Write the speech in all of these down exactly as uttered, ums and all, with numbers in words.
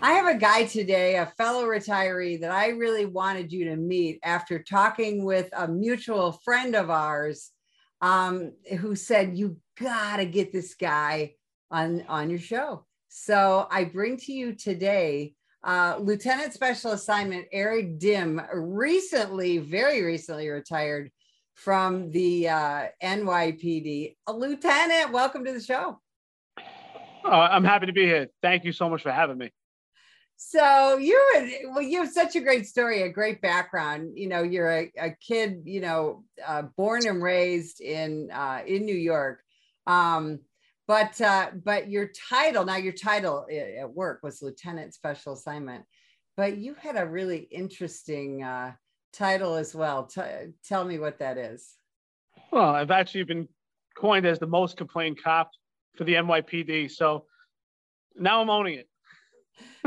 I have a guy today, a fellow retiree that I really wanted you to meet after talking with a mutual friend of ours um, who said, you gotta get this guy on, on your show. So I bring to you today, uh, Lieutenant Special Assignment Eric Dym, recently, very recently retired from the uh, N Y P D. Lieutenant, welcome to the show. Uh, I'm happy to be here. Thank you so much for having me. So you, well, you have such a great story, a great background. You know, you're a, a kid, you know, uh, born and raised in uh, in New York, um, but uh, but your title now, your title at work was Lieutenant Special Assignment, but you had a really interesting uh, title as well. T tell me what that is. Well, I've actually been coined as the most complained cop for the N Y P D, so now I'm owning it.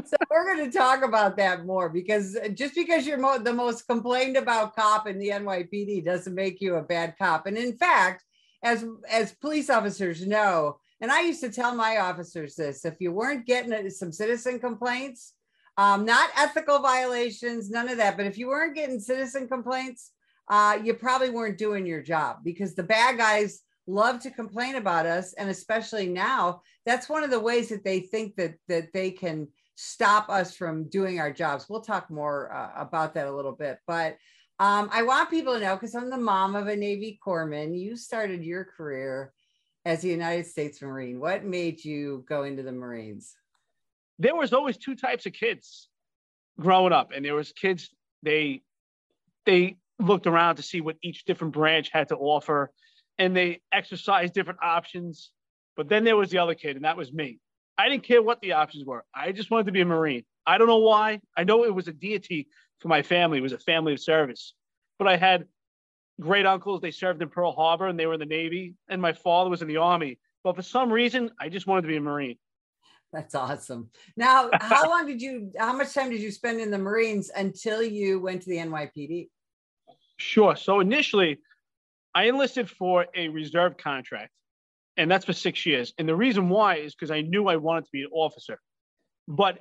So we're going to talk about that more, because just because you're mo the most complained about cop in the N Y P D doesn't make you a bad cop. And in fact, as, as police officers know, and I used to tell my officers this, if you weren't getting some citizen complaints, um, not ethical violations, none of that, but if you weren't getting citizen complaints, uh, you probably weren't doing your job, because the bad guys love to complain about us. And especially now, that's one of the ways that they think that, that they can stop us from doing our jobs. We'll talk more uh, about that a little bit, but um, I want people to know, because I'm the mom of a Navy corpsman, you started your career as a United States Marine. What made you go into the Marines? There was always two types of kids growing up, and there was kids, they, they looked around to see what each different branch had to offer, and they exercised different options. But then there was the other kid, and that was me. I didn't care what the options were. I just wanted to be a Marine. I don't know why. I know it was a deity for my family. It was a family of service. But I had great uncles. They served in Pearl Harbor, and they were in the Navy. And my father was in the Army. But for some reason, I just wanted to be a Marine. That's awesome. Now, how long did you, how much time did you spend in the Marines until you went to the N Y P D? Sure. So initially, I enlisted for a reserve contract. And that's for six years. And the reason why is because I knew I wanted to be an officer. But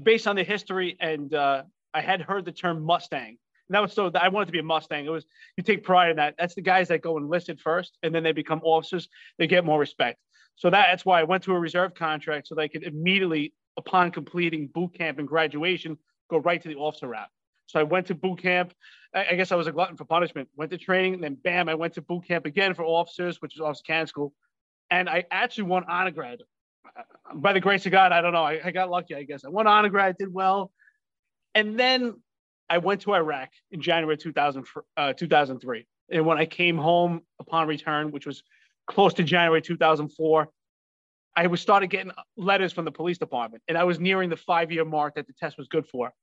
based on the history, and uh, I had heard the term Mustang. And that was so that I wanted to be a Mustang. It was, you take pride in that. That's the guys that go enlisted first, and then they become officers. They get more respect. So that, that's why I went to a reserve contract, so they could immediately, upon completing boot camp and graduation, go right to the officer route. So I went to boot camp. I guess I was a glutton for punishment. Went to training, and then bam, I went to boot camp again for officers, which is Officer Candidate School. And I actually won honor grad. By the grace of God, I don't know. I, I got lucky, I guess. I won honor grad, did well. And then I went to Iraq in January two thousand, uh, two thousand three. And when I came home upon return, which was close to January two thousand four, I was started getting letters from the police department. And I was nearing the five-year mark that the test was good for.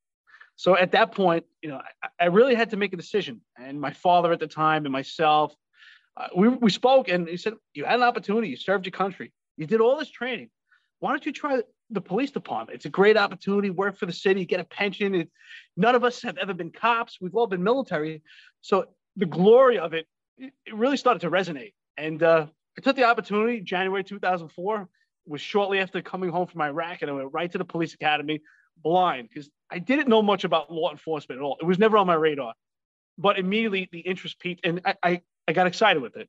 So at that point, you know, I, I really had to make a decision. And my father at the time and myself, Uh, we, we spoke, and he said, you had an opportunity. You served your country. You did all this training. Why don't you try the police department? It's a great opportunity. Work for the city, get a pension. It, none of us have ever been cops. We've all been military. So the glory of it, it, it really started to resonate. And uh, I took the opportunity. January two thousand four was shortly after coming home from Iraq, and I went right to the police academy blind, because I didn't know much about law enforcement at all. It was never on my radar. But immediately the interest peaked, and I, I I got excited with it.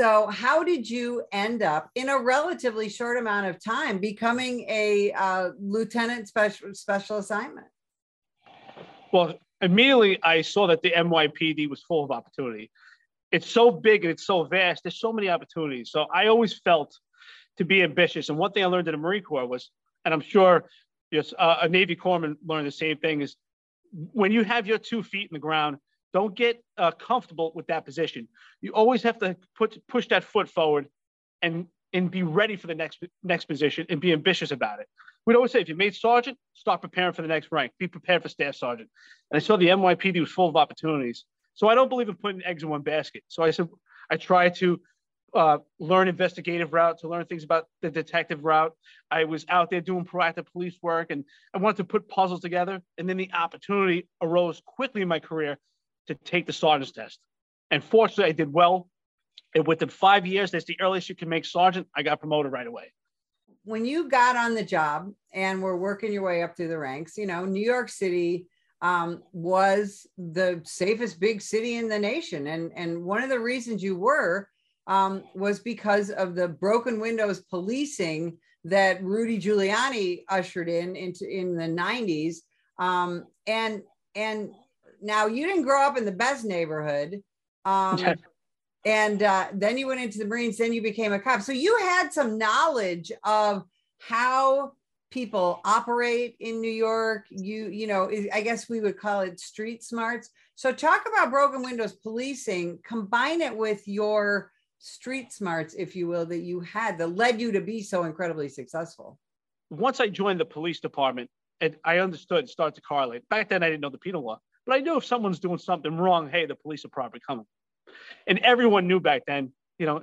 So how did you end up in a relatively short amount of time becoming a uh, lieutenant special, special assignment? Well, immediately I saw that the N Y P D was full of opportunity. It's so big and it's so vast. There's so many opportunities. So I always felt to be ambitious. And one thing I learned in the Marine Corps was, and I'm sure yes, uh, a Navy corpsman learned the same thing, is when you have your two feet in the ground, don't get uh, comfortable with that position. You always have to put, push that foot forward and, and be ready for the next, next position, and be ambitious about it. We'd always say, if you made sergeant, start preparing for the next rank. Be prepared for staff sergeant. And I saw the N Y P D was full of opportunities. So I don't believe in putting eggs in one basket. So I said, I tried to uh, learn investigative route, to learn things about the detective route. I was out there doing proactive police work, and I wanted to put puzzles together. And then the opportunity arose quickly in my career to take the sergeant's test. And fortunately, I did well. And within five years, that's the earliest you can make sergeant, I got promoted right away. when you got on the job and were working your way up through the ranks, you know, New York City um, was the safest big city in the nation. And, and one of the reasons you were um, was because of the broken windows policing that Rudy Giuliani ushered in into in the nineties. Um, and, and now you didn't grow up in the best neighborhood. Um, yeah. And uh, then you went into the Marines, then you became a cop. So you had some knowledge of how people operate in New York. You, you know, I guess we would call it street smarts. So talk about broken windows policing, combine it with your street smarts, if you will, that you had that led you to be so incredibly successful. Once I joined the police department, and I understood and started to correlate. Back then, I didn't know the penal law, but I knew if someone's doing something wrong, hey, the police are probably coming. And everyone knew back then, you know,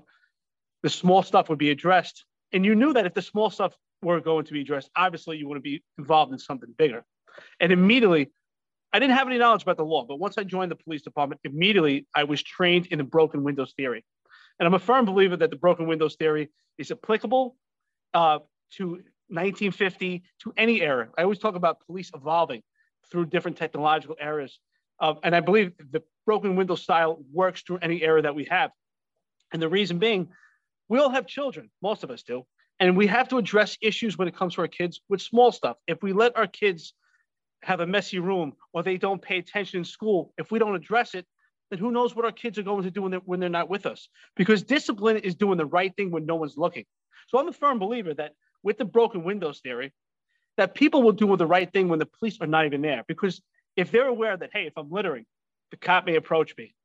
the small stuff would be addressed. And you knew that if the small stuff were going to be addressed, obviously you wouldn't be involved in something bigger. And immediately, I didn't have any knowledge about the law, but once I joined the police department, immediately I was trained in the broken windows theory. And I'm a firm believer that the broken windows theory is applicable uh, to nineteen fifty, to any era. I always talk about police evolving through different technological eras. Uh, and I believe the broken window style works through any era that we have. And the reason being, we all have children, most of us do, and we have to address issues when it comes to our kids with small stuff. If we let our kids have a messy room or they don't pay attention in school, if we don't address it, then who knows what our kids are going to do when they're, when they're not with us? Because discipline is doing the right thing when no one's looking. So I'm a firm believer that with the broken windows theory, that people will do the right thing when the police are not even there. Because if they're aware that, hey, if I'm littering, the cop may approach me.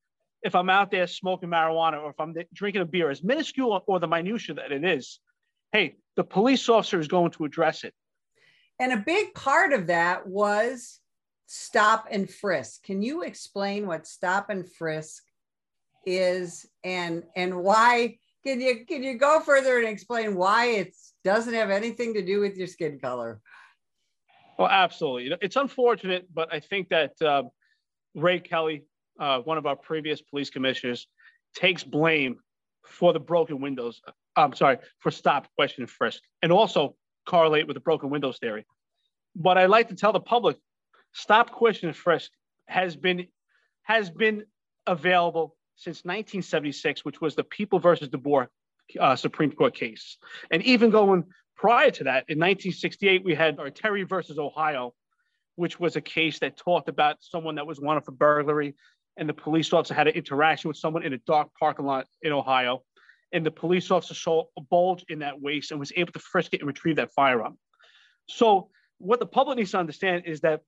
If I'm out there smoking marijuana or if I'm drinking a beer, as minuscule or the minutia that it is, hey, the police officer is going to address it. And a big part of that was stop and frisk. Can you explain what stop and frisk is and and why? Can you, can you go further and explain why it doesn't have anything to do with your skin color? Well, absolutely. It's unfortunate, but I think that uh, Ray Kelly, uh, one of our previous police commissioners, takes blame for the broken windows. I'm sorry, for stop, question, and frisk, and also correlate with the broken windows theory. But I like to tell the public, stop, question, and frisk has been has been available since nineteen seventy-six, which was the People versus De Bour uh, Supreme Court case, and even going prior to that, in nineteen sixty-eight, we had our Terry versus Ohio, which was a case that talked about someone that was wanted for burglary, and the police officer had an interaction with someone in a dark parking lot in Ohio, and the police officer saw a bulge in that waist and was able to frisk it and retrieve that firearm. So what the public needs to understand is that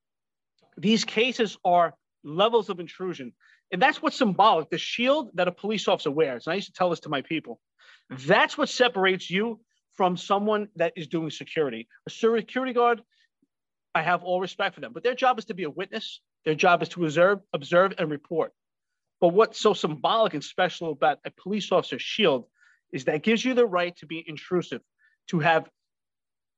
these cases are levels of intrusion, and that's what's symbolic, the shield that a police officer wears. And I used to tell this to my people. That's what separates you from someone that is doing security. A security guard, I have all respect for them, but their job is to be a witness. Their job is to observe, observe and report. But what's so symbolic and special about a police officer's shield is that gives you the right to be intrusive, to have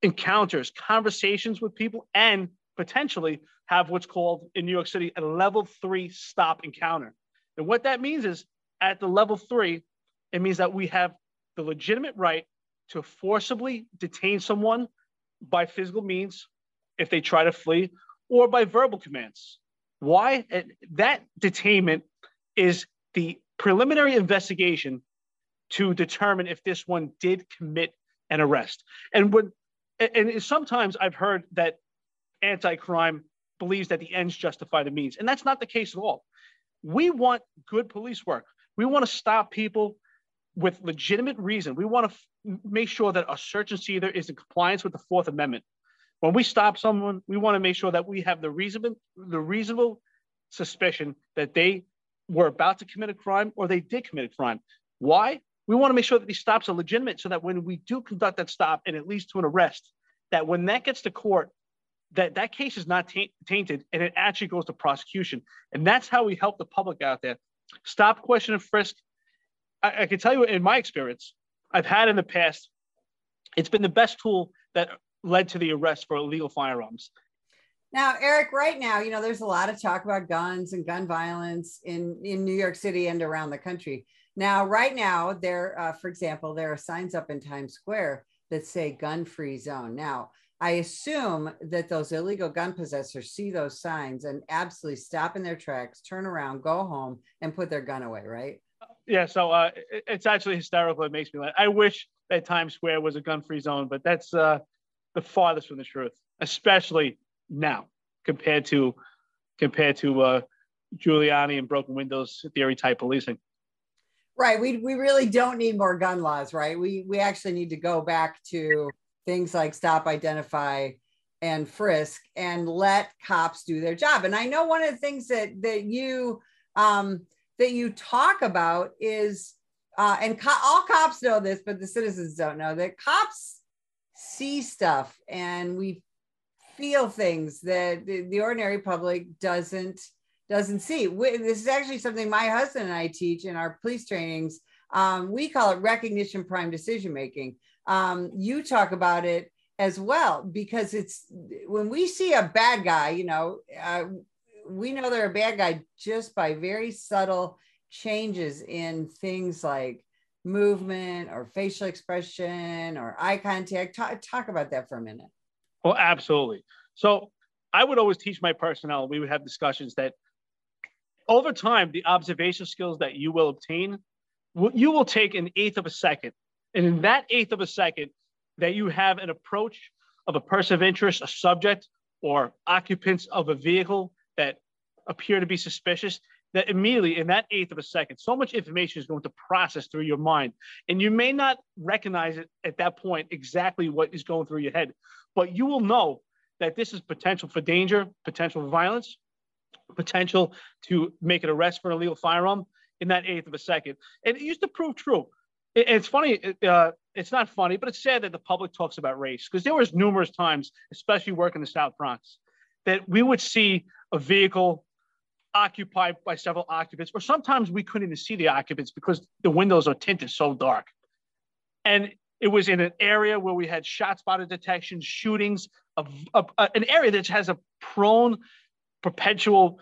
encounters, conversations with people, and potentially have what's called in New York City a level three stop encounter. And what that means is at the level three, it means that we have the legitimate right to forcibly detain someone by physical means if they try to flee or by verbal commands. Why? That detainment is the preliminary investigation to determine if this one did commit an arrest. And, when, and sometimes I've heard that anti-crime believes that the ends justify the means, and that's not the case at all. We want good police work. We want to stop people with legitimate reason. We want to make sure that our search and seizure is in compliance with the Fourth Amendment. When we stop someone, we want to make sure that we have the reasonable, the reasonable suspicion that they were about to commit a crime or they did commit a crime. Why? We want to make sure that these stops are legitimate so that when we do conduct that stop and it leads to an arrest, that when that gets to court, that that case is not tainted and it actually goes to prosecution. And that's how we help the public out there. Stop, question, and frisk. I, I can tell you in my experience, I've had in the past, it's been the best tool that led to the arrest for illegal firearms. Now, Eric, right now, you know, there's a lot of talk about guns and gun violence in, in New York City and around the country. Now, right now, there, uh, for example, there are signs up in Times Square that say gun-free zone. Now, I assume that those illegal gun possessors see those signs and absolutely stop in their tracks, turn around, go home, and put their gun away, right? Yeah, so uh, it's actually hysterical. It makes me laugh. I wish that Times Square was a gun-free zone, but that's uh, the farthest from the truth, especially now compared to compared to uh, Giuliani and broken windows theory type policing. Right. We, we really don't need more gun laws, right? We, we actually need to go back to things like stop, identify, and frisk, and let cops do their job. And I know one of the things that, that you um, that you talk about is, uh, and co all cops know this, but the citizens don't know, that cops see stuff and we feel things that the, the ordinary public doesn't doesn't see. We, this is actually something my husband and I teach in our police trainings. Um, we call it recognition prime decision-making. Um, you talk about it as well, because it's when we see a bad guy, you know, uh, we know they're a bad guy just by very subtle changes in things like movement or facial expression or eye contact. Talk, talk about that for a minute. Well, absolutely. So I would always teach my personnel, we would have discussions that over time, the observation skills that you will obtain, you will take an eighth of a second. And in that eighth of a second that you have an approach of a person of interest, a subject, or occupants of a vehicle that appear to be suspicious, that immediately in that eighth of a second, so much information is going to process through your mind. And you may not recognize it at that point exactly what is going through your head, but you will know that this is potential for danger, potential for violence, potential to make an arrest for an illegal firearm in that eighth of a second. And it used to prove true. It, it's funny. Uh, it's not funny, but it's sad that the public talks about race, because there was numerous times, especially working in the South Bronx, that we would see a vehicle occupied by several occupants, or sometimes we couldn't even see the occupants because the windows are tinted so dark. And it was in an area where we had shot spotter detection, shootings, a, a, a, an area that has a prone, perpetual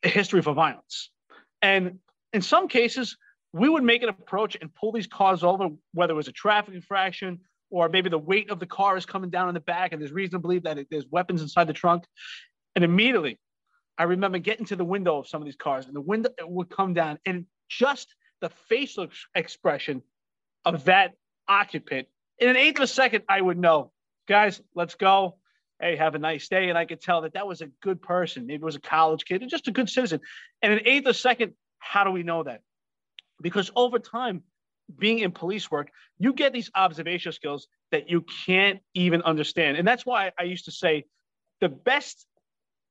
history for violence. And in some cases, we would make an approach and pull these cars over, whether it was a traffic infraction or maybe the weight of the car is coming down in the back and there's reason to believe that it, there's weapons inside the trunk. And immediately, I remember getting to the window of some of these cars, and the window would come down, and just the facial expression of that occupant, in an eighth of a second, I would know, guys, let's go. Hey, have a nice day. And I could tell that that was a good person. Maybe it was a college kid, or just a good citizen. And an eighth of a second, how do we know that? Because over time, being in police work, you get these observational skills that you can't even understand. And that's why I used to say the best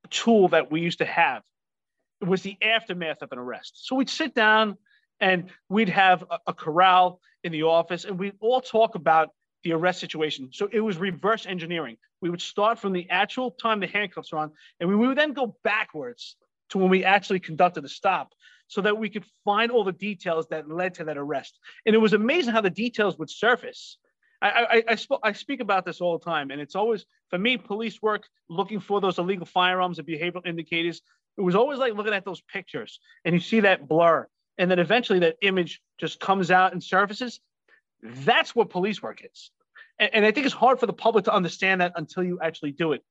tool that we used to have was the aftermath of an arrest. So we'd sit down and we'd have a, a corral in the office, and we'd all talk about the arrest situation. So it was reverse engineering. We would start from the actual time the handcuffs were on, and we would then go backwards to when we actually conducted the stop, so that we could find all the details that led to that arrest. And it was amazing how the details would surface. I, I, I, sp I speak about this all the time, and it's always, for me, police work, looking for those illegal firearms and behavioral indicators, it was always like looking at those pictures, and you see that blur, and then eventually that image just comes out and surfaces. That's what police work is. And, and I think it's hard for the public to understand that until you actually do it.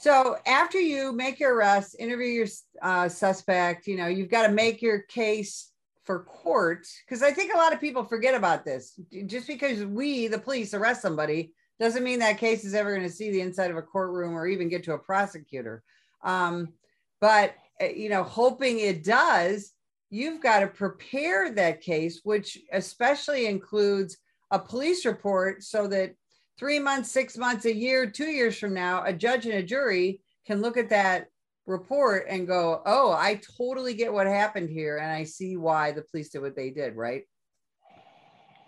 So after you make your arrest, interview your uh, suspect, you know, you've got to make your case for court, because I think a lot of people forget about this. Just because we, the police, arrest somebody doesn't mean that case is ever going to see the inside of a courtroom or even get to a prosecutor. Um, but, you know, hoping it does, you've got to prepare that case, which especially includes a police report, so that three months, six months, a year, two years from now, a judge and a jury can look at that report and go, oh, I totally get what happened here. And I see why the police did what they did, right?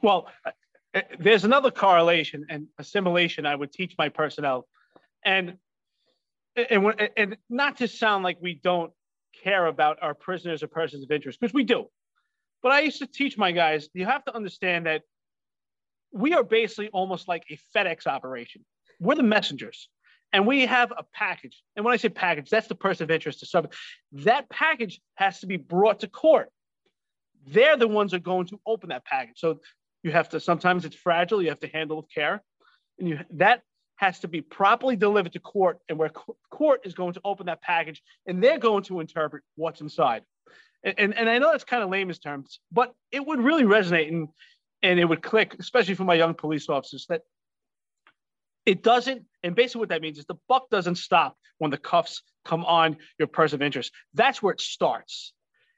Well, there's another correlation and assimilation I would teach my personnel. And, and, and not to sound like we don't care about our prisoners or persons of interest, because we do. But I used to teach my guys, you have to understand that we are basically almost like a FedEx operation. We're the messengers, and we have a package. And when I say package, that's the person of interest to sub. That package has to be brought to court. They're the ones that are going to open that package. So You have to, sometimes it's fragile, you have to handle with care. And you, that has to be properly delivered to court, and where co- court is going to open that package and they're going to interpret what's inside. And, and, and I know that's kind of layman's terms, but it would really resonate and, and it would click, especially for my young police officers, that it doesn't, and basically what that means is the buck doesn't stop when the cuffs come on your person of interest. That's where it starts.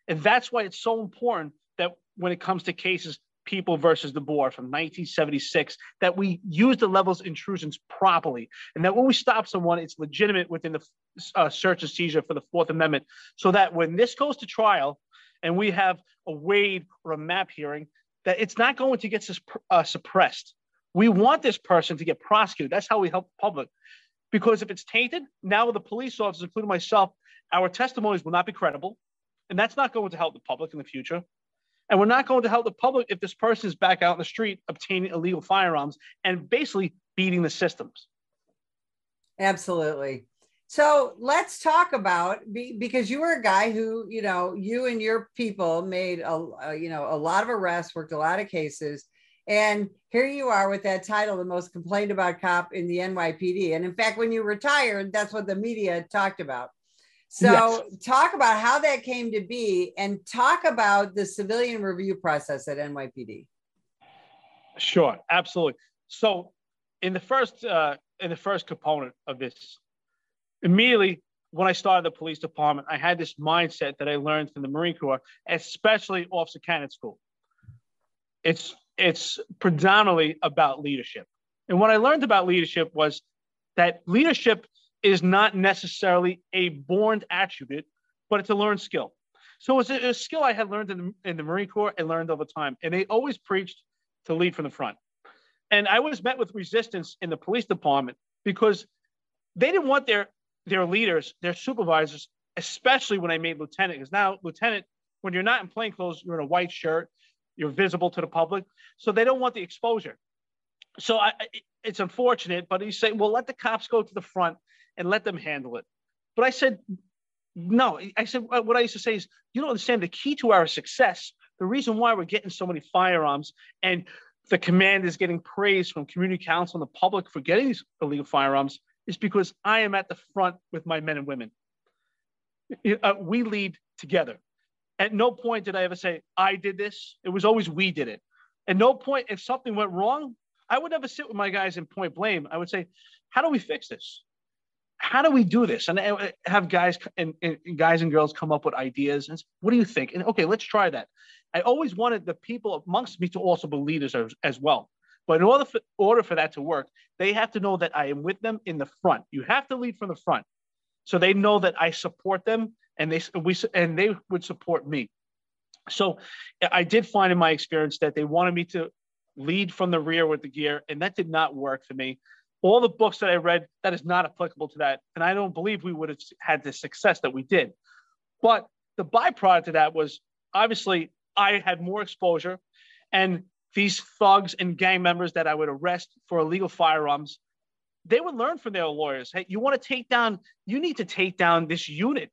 And that's why it's so important that when it comes to cases, People versus De Boer from nineteen seventy-six, that we use the levels of intrusions properly, and that when we stop someone, it's legitimate within the uh, search and seizure for the Fourth Amendment, so that when this goes to trial and we have a Wade or a MAP hearing, that it's not going to get uh, suppressed. We want this person to get prosecuted. That's how we help the public, because if it's tainted, now the police officers, including myself, our testimonies will not be credible, and that's not going to help the public in the future. And we're not going to help the public if this person is back out in the street obtaining illegal firearms and basically beating the systems. Absolutely. So let's talk about, because you were a guy who, you know, you and your people made, a, you know, a lot of arrests, worked a lot of cases. And here you are with that title, the most complained about cop in the N Y P D. And in fact, when you retired, that's what the media talked about. So yes. Talk about how that came to be, and talk about the civilian review process at N Y P D. Sure, absolutely. So in the first uh, in the first component of this, immediately when I started the police department, I had this mindset that I learned from the Marine Corps, especially Officer Candidate School. It's, it's predominantly about leadership. And what I learned about leadership was that leadership is not necessarily a born attribute, but it's a learned skill. So it's a, a skill I had learned in the, in the Marine Corps and learned over time. And they always preached to lead from the front. And I was met with resistance in the police department because they didn't want their, their leaders, their supervisors, especially when I made lieutenant, because now lieutenant, when you're not in plainclothes, you're in a white shirt, you're visible to the public. So they don't want the exposure. So I, it's unfortunate, but you say, well, let the cops go to the front and let them handle it. But I said, no, I said, what I used to say is, you don't understand the key to our success, the reason why we're getting so many firearms and the command is getting praise from community council and the public for getting these illegal firearms is because I am at the front with my men and women. Uh, we lead together. At no point did I ever say, I did this. It was always, we did it. At no point, if something went wrong, I would never sit with my guys and point blame. I would say, how do we fix this? How do we do this? And I have guys and, and guys and girls come up with ideas. And say, what do you think? And okay, let's try that. I always wanted the people amongst me to also be leaders as, as well. But in order for, order for that to work, they have to know that I am with them in the front. You have to lead from the front. So they know that I support them and they, we, and they would support me. So I did find in my experience that they wanted me to lead from the rear with the gear, and that did not work for me. All the books that I read, that is not applicable to that, and I don't believe we would have had the success that we did. But the byproduct of that was, obviously, I had more exposure, and these thugs and gang members that I would arrest for illegal firearms, they would learn from their lawyers, hey, you want to take down, you need to take down this unit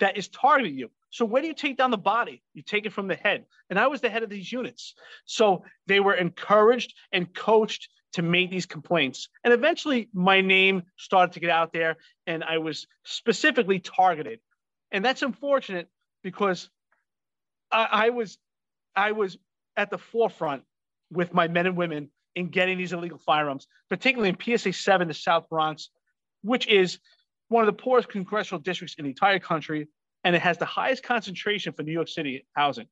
that is targeting you. So where do you take down the body? You take it from the head. And I was the head of these units. So they were encouraged and coached to make these complaints. And eventually my name started to get out there and I was specifically targeted. And that's unfortunate because I, I was I was at the forefront with my men and women in getting these illegal firearms, particularly in P S A seven, the South Bronx, which is one of the poorest congressional districts in the entire country. And it has the highest concentration for New York City housing.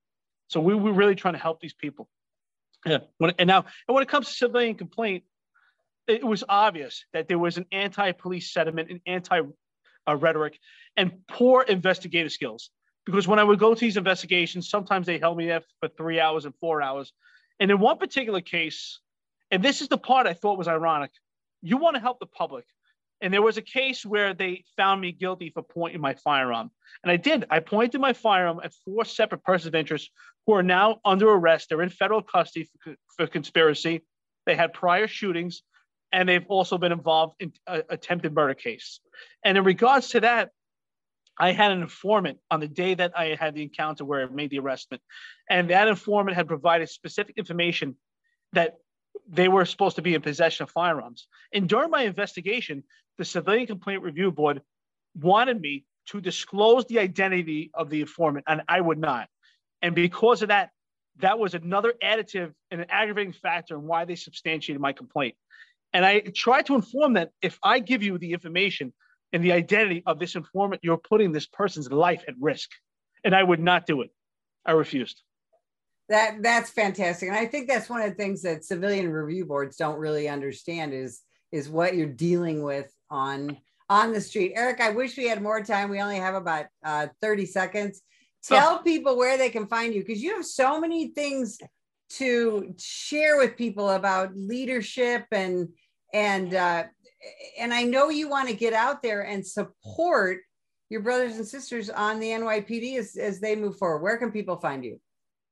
So we were really trying to help these people. Yeah. When, and now, and when it comes to civilian complaint, it was obvious that there was an anti-police sentiment, an anti-rhetoric, and poor investigative skills. Because when I would go to these investigations, sometimes they held me there for three hours and four hours. And in one particular case, and this is the part I thought was ironic, you want to help the public. And there was a case where they found me guilty for pointing my firearm. And I did. I pointed my firearm at four separate persons of interest who are now under arrest. They're in federal custody for, for conspiracy. They had prior shootings, and they've also been involved in an attempted murder case. And in regards to that, I had an informant on the day that I had the encounter where I made the arrestment. And that informant had provided specific information that they were supposed to be in possession of firearms. And during my investigation, the Civilian Complaint Review Board wanted me to disclose the identity of the informant, and I would not. And because of that, that was another additive and an aggravating factor in why they substantiated my complaint. And I tried to inform that if I give you the information and the identity of this informant, you're putting this person's life at risk. And I would not do it. I refused. That, that's fantastic. And I think that's one of the things that civilian review boards don't really understand is, is what you're dealing with on, on the street. Eric, I wish we had more time. We only have about uh, thirty seconds. Tell oh. people where they can find you, because you have so many things to share with people about leadership and, and, uh, and I know you want to get out there and support your brothers and sisters on the N Y P D as, as they move forward. Where can people find you?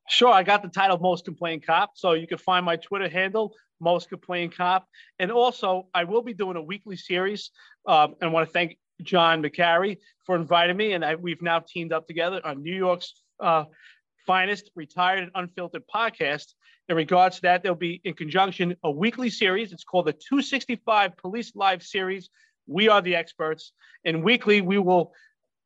Sure, I got the title Most Complained Cop, so you can find my Twitter handle, Most Complained Cop. And also, I will be doing a weekly series, um, and I want to thank John McCarrie for inviting me, and I, we've now teamed up together on New York's uh, finest retired and unfiltered podcast. In regards to that, there'll be, in conjunction, a weekly series. It's called the two sixty-five Police Live Series. We are the experts, and weekly we will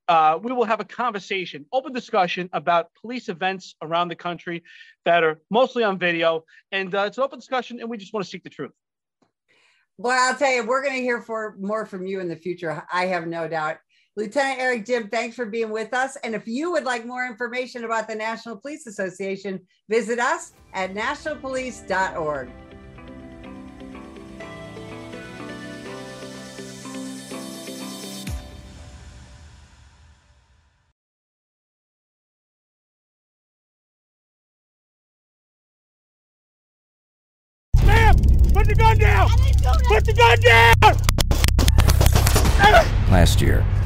Uh, we will have a conversation, open discussion about police events around the country that are mostly on video. And uh, it's an open discussion, and we just want to seek the truth. Well, I'll tell you, we're going to hear for more from you in the future. I have no doubt. Lieutenant Eric Dym, thanks for being with us. And if you would like more information about the National Police Association, visit us at national police dot org. Put the gun down! Put the gun down! Last year,